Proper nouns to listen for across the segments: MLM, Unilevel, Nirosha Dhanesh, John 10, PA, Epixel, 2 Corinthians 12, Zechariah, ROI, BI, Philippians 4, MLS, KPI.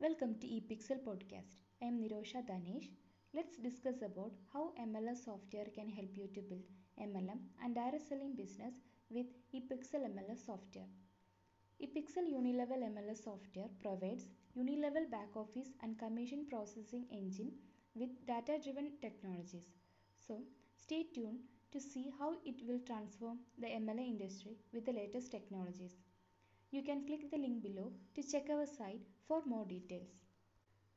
Welcome to Epixel podcast. I am Nirosha Dhanesh. Let's discuss about how MLM software can help you to build MLM and direct selling business with Epixel MLS software. Epixel Unilevel MLS software provides Unilevel back office and commission processing engine with data-driven technologies. So stay tuned to see how it will transform the MLM industry with the latest technologies. You can click the link below to check our site for more details.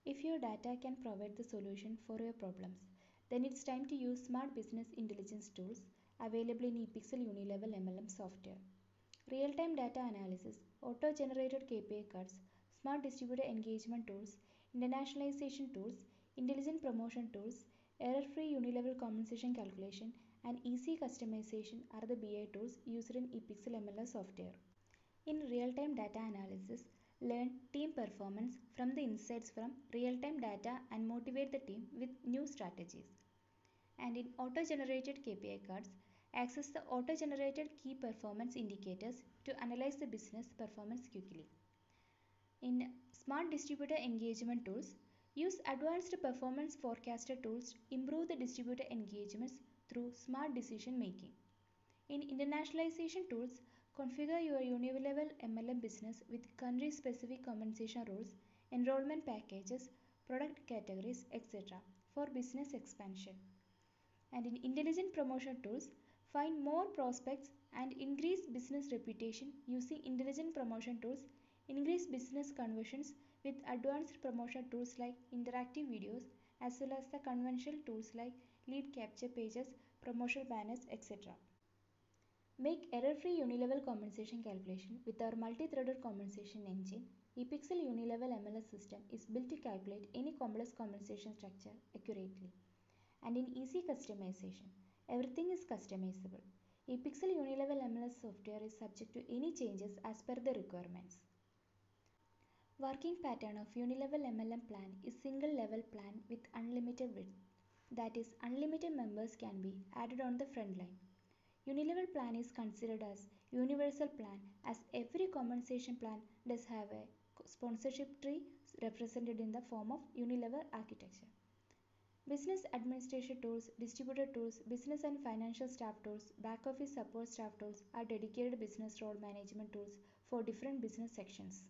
If your data can provide the solution for your problems, then it's time to use smart business intelligence tools available in Epixel Unilevel MLM software. Real-time data analysis, auto-generated KPI cards, smart distributor engagement tools, internationalization tools, intelligent promotion tools, error-free Unilevel compensation calculation, and easy customization are the BI tools used in Epixel MLM software. In real-time data analysis, learn team performance from the insights from real-time data and motivate the team with new strategies. And in auto-generated KPI cards, access the auto-generated key performance indicators to analyze the business performance quickly. In smart distributor engagement tools, use advanced performance forecaster tools to improve the distributor engagements through smart decision making. In internationalization tools, configure your Unilevel MLM business with country-specific compensation rules, enrollment packages, product categories, etc. for business expansion. And in intelligent promotion tools, find more prospects and increase business reputation using intelligent promotion tools, increase business conversions with advanced promotion tools like interactive videos as well as the conventional tools like lead capture pages, promotional banners, etc. Make error-free Unilevel compensation calculation with our multi-threaded compensation engine. Epixel Unilevel MLS system is built to calculate any complex compensation structure accurately. And in easy customization, everything is customizable. Epixel Unilevel MLS software is subject to any changes as per the requirements. Working pattern of Unilevel MLM plan is single-level plan with unlimited width. That is, unlimited members can be added on the front line. Unilevel plan is considered as universal plan as every compensation plan does have a sponsorship tree represented in the form of Unilever architecture. Business administration tools, distributor tools, business and financial staff tools, back office support staff tools are dedicated business role management tools for different business sections.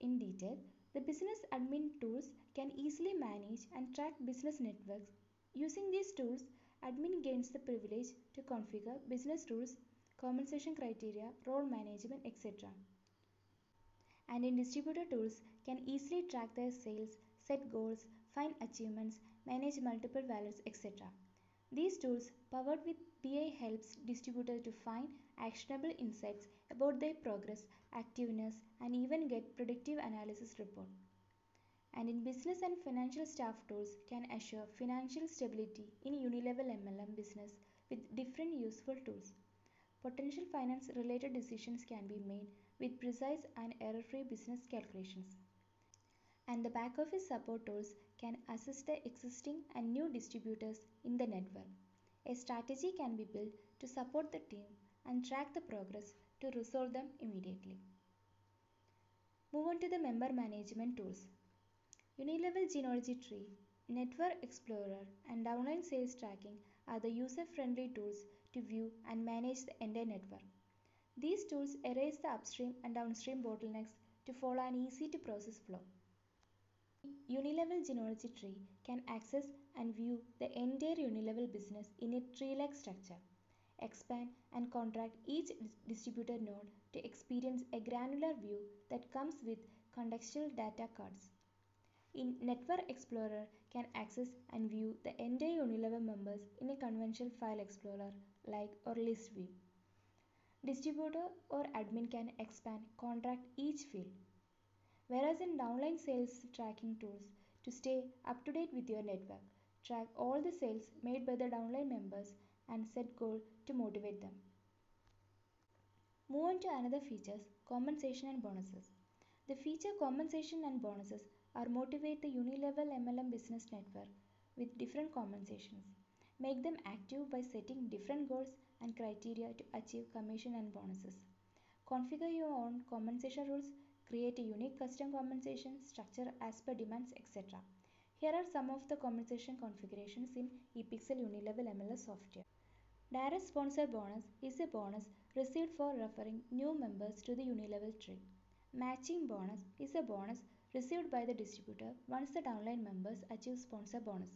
In detail, the business admin tools can easily manage and track business networks. Using these tools, admin gains the privilege to configure business rules, compensation criteria, role management, etc. And in distributor tools, can easily track their sales, set goals, find achievements, manage multiple values, etc. These tools, powered with PA, helps distributors to find actionable insights about their progress, activeness, and even get predictive analysis report. And in business and financial staff tools can assure financial stability in Unilevel MLM business with different useful tools. Potential finance related decisions can be made with precise and error-free business calculations. And the back office support tools can assist the existing and new distributors in the network. A strategy can be built to support the team and track the progress to resolve them immediately. Move on to the member management tools. Unilevel Genealogy Tree, Network Explorer, and Downline Sales Tracking are the user-friendly tools to view and manage the entire network. These tools erase the upstream and downstream bottlenecks to follow an easy-to-process flow. Unilevel Genealogy Tree can access and view the entire Unilevel business in a tree-like structure. Expand and contract each distributor node to experience a granular view that comes with contextual data cards. In Network Explorer, can access and view the entire Unilever members in a conventional file explorer like or list view. Distributor or admin can expand, contract each field. Whereas in downline sales tracking tools, to stay up to date with your network, track all the sales made by the downline members and set goals to motivate them. Move on to another features, compensation and bonuses. The feature compensation and bonuses or motivate the Unilevel MLM business network with different compensations. Make them active by setting different goals and criteria to achieve commission and bonuses. Configure your own compensation rules create a unique custom compensation structure as per demands, etc. Here are some of the compensation configurations in Epixel Unilevel MLS software. Direct sponsor bonus is a bonus received for referring new members to the Unilevel tree. Matching bonus is a bonus received by the distributor once the downline members achieve sponsor bonus.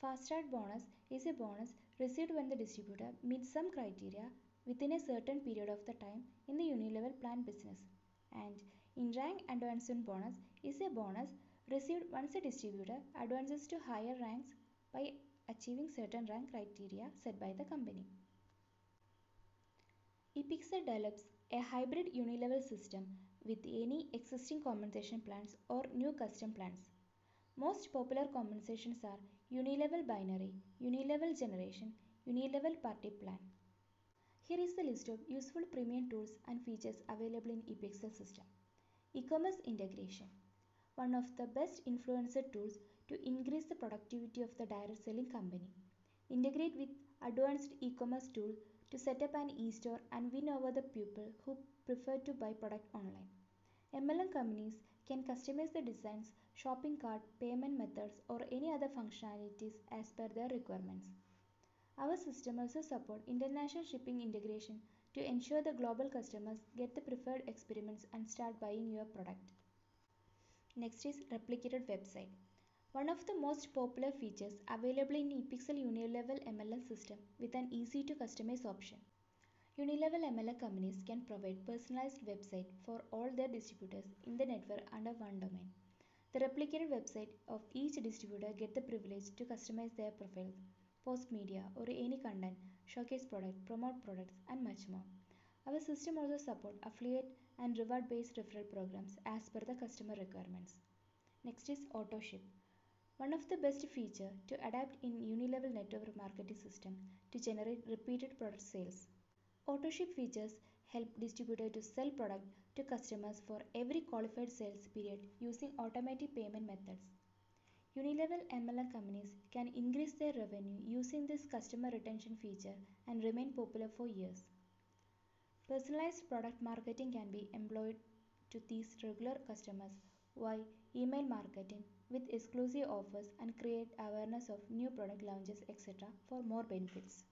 Fast start bonus is a bonus received when the distributor meets some criteria within a certain period of the time in the Unilevel plant business. And in-rank advancement bonus is a bonus received once a distributor advances to higher ranks by achieving certain rank criteria set by the company. Epixel develops a hybrid Unilevel system with any existing compensation plans or new custom plans. Most popular compensations are Unilevel binary, Unilevel generation, Unilevel party plan. Here is the list of useful premium tools and features available in Epixel system. E-commerce integration. One of the best influencer tools to increase the productivity of the direct selling company. Integrate with advanced e-commerce tool to set up an e-store and win over the people who prefer to buy product online. MLM companies can customize the designs, shopping cart, payment methods, or any other functionalities as per their requirements. Our system also supports international shipping integration to ensure the global customers get the preferred experiments and start buying your product. Next is replicated website. One of the most popular features available in Epixel Unilevel MLM system with an easy to customize option. Unilevel MLM companies can provide personalized website for all their distributors in the network under one domain. The replicated website of each distributor get the privilege to customize their profiles, post media or any content, showcase product, promote products and much more. Our system also supports affiliate and reward based referral programs as per the customer requirements. Next is auto ship. One of the best features to adapt in Unilevel network marketing system to generate repeated product sales. Auto-ship features help distributor to sell product to customers for every qualified sales period using automatic payment methods. Unilevel MLM companies can increase their revenue using this customer retention feature and remain popular for years. Personalized product marketing can be employed to these regular customers via email marketing with exclusive offers and create awareness of new product launches, etc. for more benefits.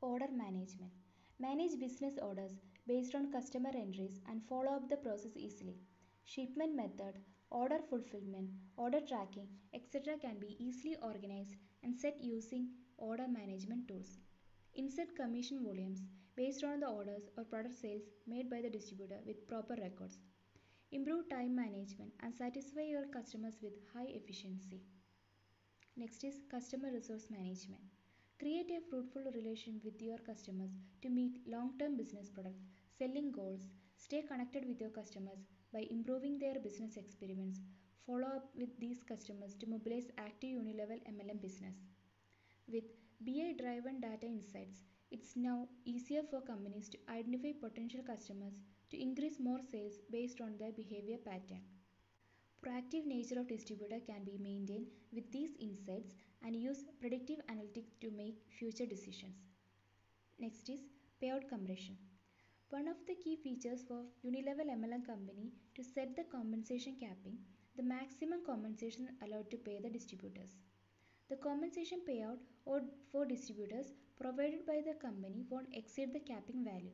Order management. Manage business orders based on customer entries and follow up the process easily. Shipment method, order fulfillment, order tracking, etc. can be easily organized and set using order management tools. Insert commission volumes based on the orders or product sales made by the distributor with proper records. Improve time management and satisfy your customers with high efficiency. Next is customer resource management. Create a fruitful relation with your customers to meet long-term business products, selling goals. Stay connected with your customers by improving their business experiments. Follow up with these customers to mobilize active Unilevel MLM business. With BI-driven data insights, it's now easier for companies to identify potential customers to increase more sales based on their behavior pattern. Proactive nature of distributor can be maintained with these insights and use predictive analytics to make future decisions. Next is payout compression. One of the key features for Unilevel MLM company to set the compensation capping, the maximum compensation allowed to pay the distributors. The compensation payout for distributors provided by the company won't exceed the capping value.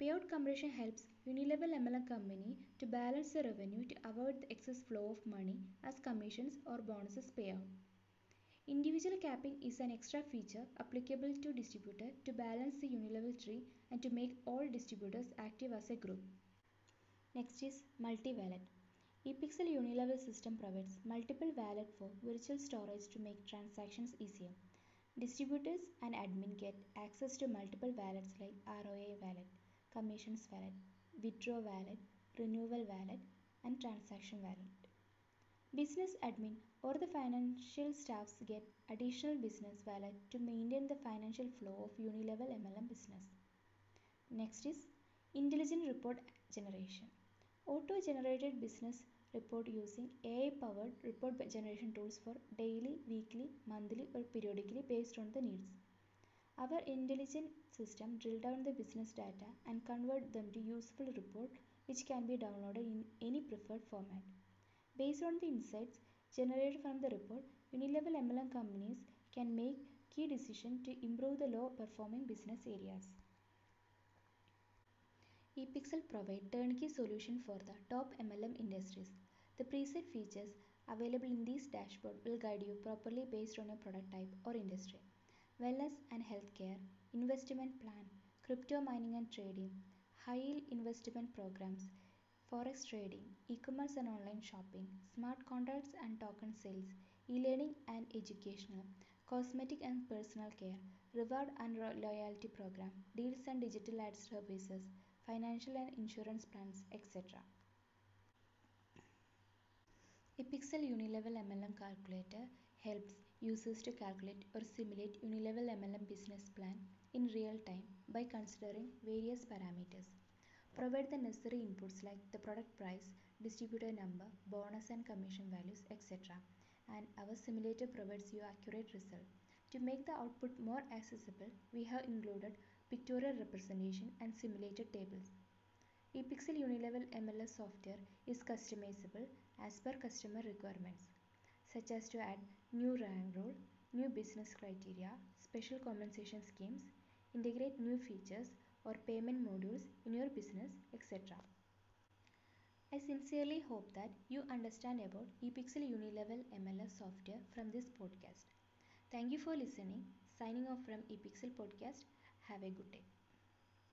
Payout compression helps Unilevel MLM company to balance the revenue to avoid the excess flow of money as commissions or bonuses payout. Individual capping is an extra feature applicable to distributor to balance the Unilevel tree and to make all distributors active as a group. Next is multi-wallet. Epixel Unilevel system provides multiple wallet for virtual storage to make transactions easier. Distributors and admin get access to multiple wallets like ROI wallet, commissions wallet, withdraw wallet, renewal wallet, and transaction wallet. Business admin or the financial staffs get additional business wallet to maintain the financial flow of Unilevel MLM business. Next is intelligent report generation. Auto-generated business report using AI-powered report generation tools for daily, weekly, monthly, or periodically based on the needs. Our intelligent system drill down the business data and convert them to useful report which can be downloaded in any preferred format. Based on the insights generated from the report, Unilevel MLM companies can make key decisions to improve the low-performing business areas. Epixel provides turnkey solution for the top MLM industries. The preset features available in this dashboard will guide you properly based on your product type or industry. Wellness and healthcare, investment plan, crypto mining and trading, high yield investment programs, forex trading, e-commerce and online shopping, smart contracts and token sales, e-learning and educational, cosmetic and personal care, reward and loyalty program, deals and digital ad services, financial and insurance plans, etc. Epixel Unilevel MLM Calculator helps users to calculate or simulate Unilevel MLM business plan in real time by considering various parameters. Provide the necessary inputs like the product price, distributor number, bonus and commission values, etc. And our simulator provides you accurate result. To make the output more accessible, we have included pictorial representation and simulated tables. Epixel Unilevel MLM software is customizable as per customer requirements, such as to add new rank rule, new business criteria, special compensation schemes, integrate new features or payment modules in your business, etc. I sincerely hope that you understand about Epixel Unilevel MLM software from this podcast. Thank you for listening. Signing off from Epixel Podcast. Have a good day.